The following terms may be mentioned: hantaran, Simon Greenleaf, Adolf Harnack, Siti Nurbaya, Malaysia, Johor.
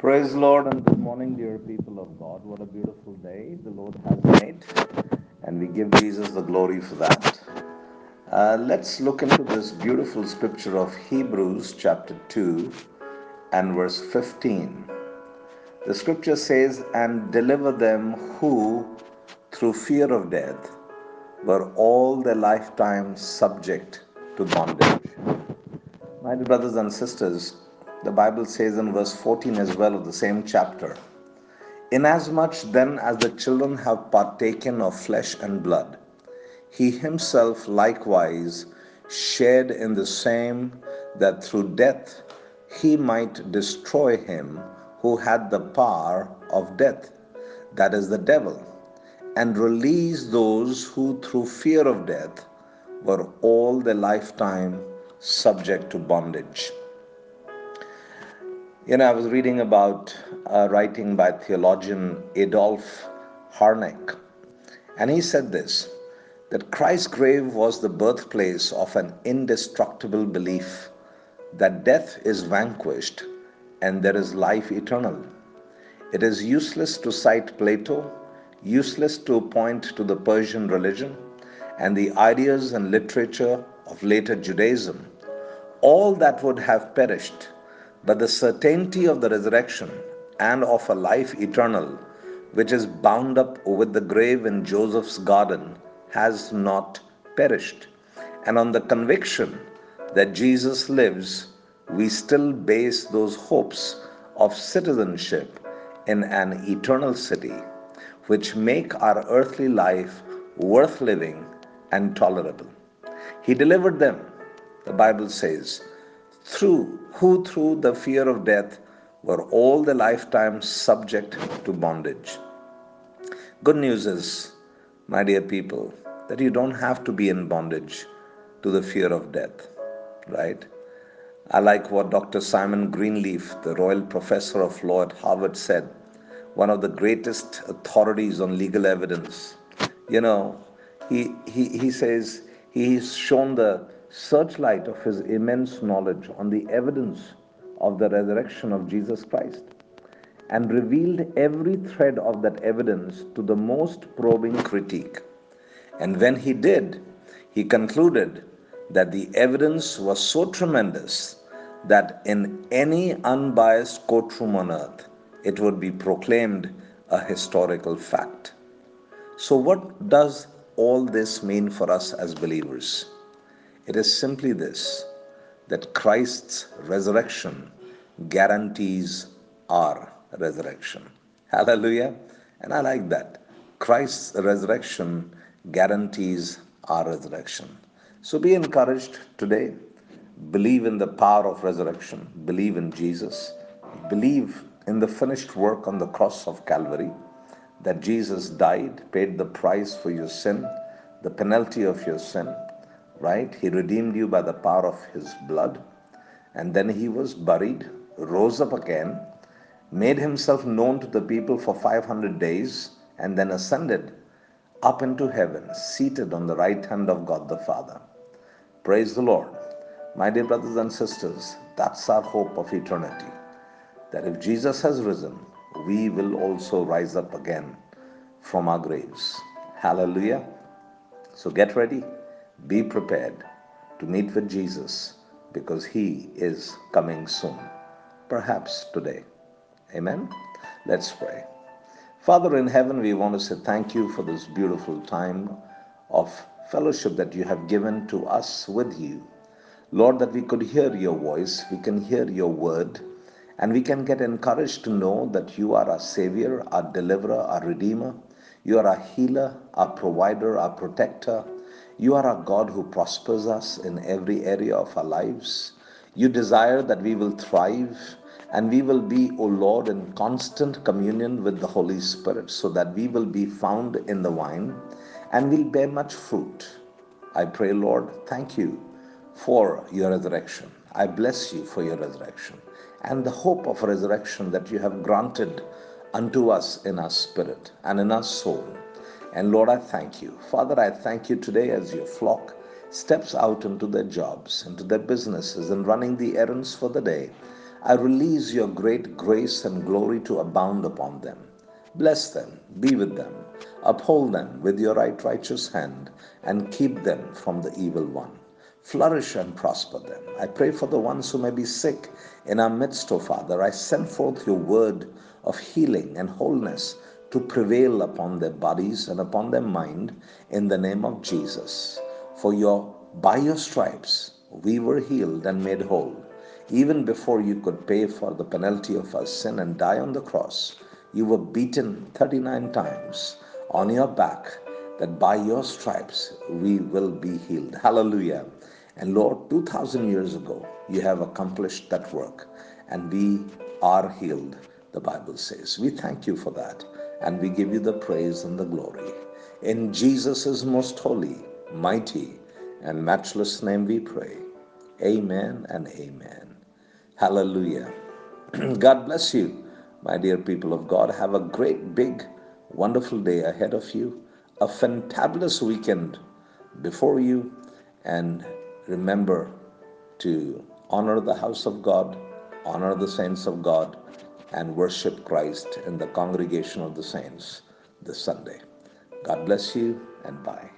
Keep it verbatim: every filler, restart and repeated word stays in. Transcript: Praise Lord and good morning, dear people of God. What a beautiful day the Lord has made, and we give Jesus the glory for that. Uh, let's look into this beautiful scripture of Hebrews chapter two and verse fifteen. The scripture says, "And deliver them who, through fear of death, were all their lifetime subject to bondage." My dear brothers and sisters, the Bible says in verse fourteen as well of the same chapter, "Inasmuch then as the children have partaken of flesh and blood, he himself likewise shared in the same, that through death he might destroy him who had the power of death, that is the devil, and release those who through fear of death were all their lifetime subject to bondage." You know, I was reading about a writing by theologian Adolf Harnack, and he said this, that Christ's grave was the birthplace of an indestructible belief that death is vanquished and there is life eternal. It is useless to cite Plato, useless to point to the Persian religion and the ideas and literature of later Judaism. All that would have perished, but the certainty of the resurrection and of a life eternal, which is bound up with the grave in Joseph's garden, has not perished. And on the conviction that Jesus lives, we still base those hopes of citizenship in an eternal city, which make our earthly life worth living and tolerable. He delivered them, the Bible says, through who through the fear of death were all the lifetime subject to bondage. Good news is, my dear people, that you don't have to be in bondage to the fear of death, right? I like what Doctor Simon Greenleaf, the Royal Professor of Law at Harvard, said, one of the greatest authorities on legal evidence. You know, he, he, he says he's shown the searchlight of his immense knowledge on the evidence of the resurrection of Jesus Christ, and revealed every thread of that evidence to the most probing critique. And when he did, he concluded that the evidence was so tremendous that in any unbiased courtroom on earth, it would be proclaimed a historical fact. So what does all this mean for us as believers? It is simply this, that Christ's resurrection guarantees our resurrection. Hallelujah. And I like that. Christ's resurrection guarantees our resurrection. So be encouraged today. Believe in the power of resurrection. Believe in Jesus. Believe in the finished work on the cross of Calvary, that Jesus died, paid the price for your sin, the penalty of your sin, right? He redeemed you by the power of his blood. And then he was buried, rose up again, made himself known to the people for five hundred days, and then ascended up into heaven, seated on the right hand of God the Father. Praise the Lord. My dear brothers and sisters, that's our hope of eternity, that if Jesus has risen, we will also rise up again from our graves. Hallelujah. So get ready. Be prepared to meet with Jesus, because he is coming soon, perhaps today. Amen. Let's pray. Father in heaven, we want to say thank you for this beautiful time of fellowship that you have given to us with you. Lord, that we could hear your voice, we can hear your word, and we can get encouraged to know that you are our Savior, our Deliverer, our Redeemer. You are our Healer, our Provider, our Protector. You are a God who prospers us in every area of our lives. You desire that we will thrive, and we will be, O Lord, in constant communion with the Holy Spirit, so that we will be found in the vine and will bear much fruit. I pray, Lord, thank you for your resurrection. I bless you for your resurrection and the hope of resurrection that you have granted unto us in our spirit and in our soul. And Lord, I thank you. Father, I thank you today as your flock steps out into their jobs, into their businesses, and running the errands for the day. I release your great grace and glory to abound upon them. Bless them, be with them, uphold them with your right righteous hand, and keep them from the evil one. Flourish and prosper them. I pray for the ones who may be sick in our midst, O Father. I send forth your word of healing and wholeness to prevail upon their bodies and upon their mind in the name of Jesus. For your, by your stripes, we were healed and made whole. Even before you could pay for the penalty of our sin and die on the cross, you were beaten thirty-nine times on your back, that by your stripes we will be healed. Hallelujah. And Lord, two thousand years ago, you have accomplished that work, and we are healed, the Bible says. We thank you for that, and we give you the praise and the glory. In Jesus' most holy, mighty, and matchless name we pray. Amen and amen. Hallelujah. God bless you, my dear people of God. Have a great, big, wonderful day ahead of you, a fantabulous weekend before you, and remember to honor the house of God, honor the saints of God, and worship Christ in the congregation of the saints this Sunday. God bless you, and bye.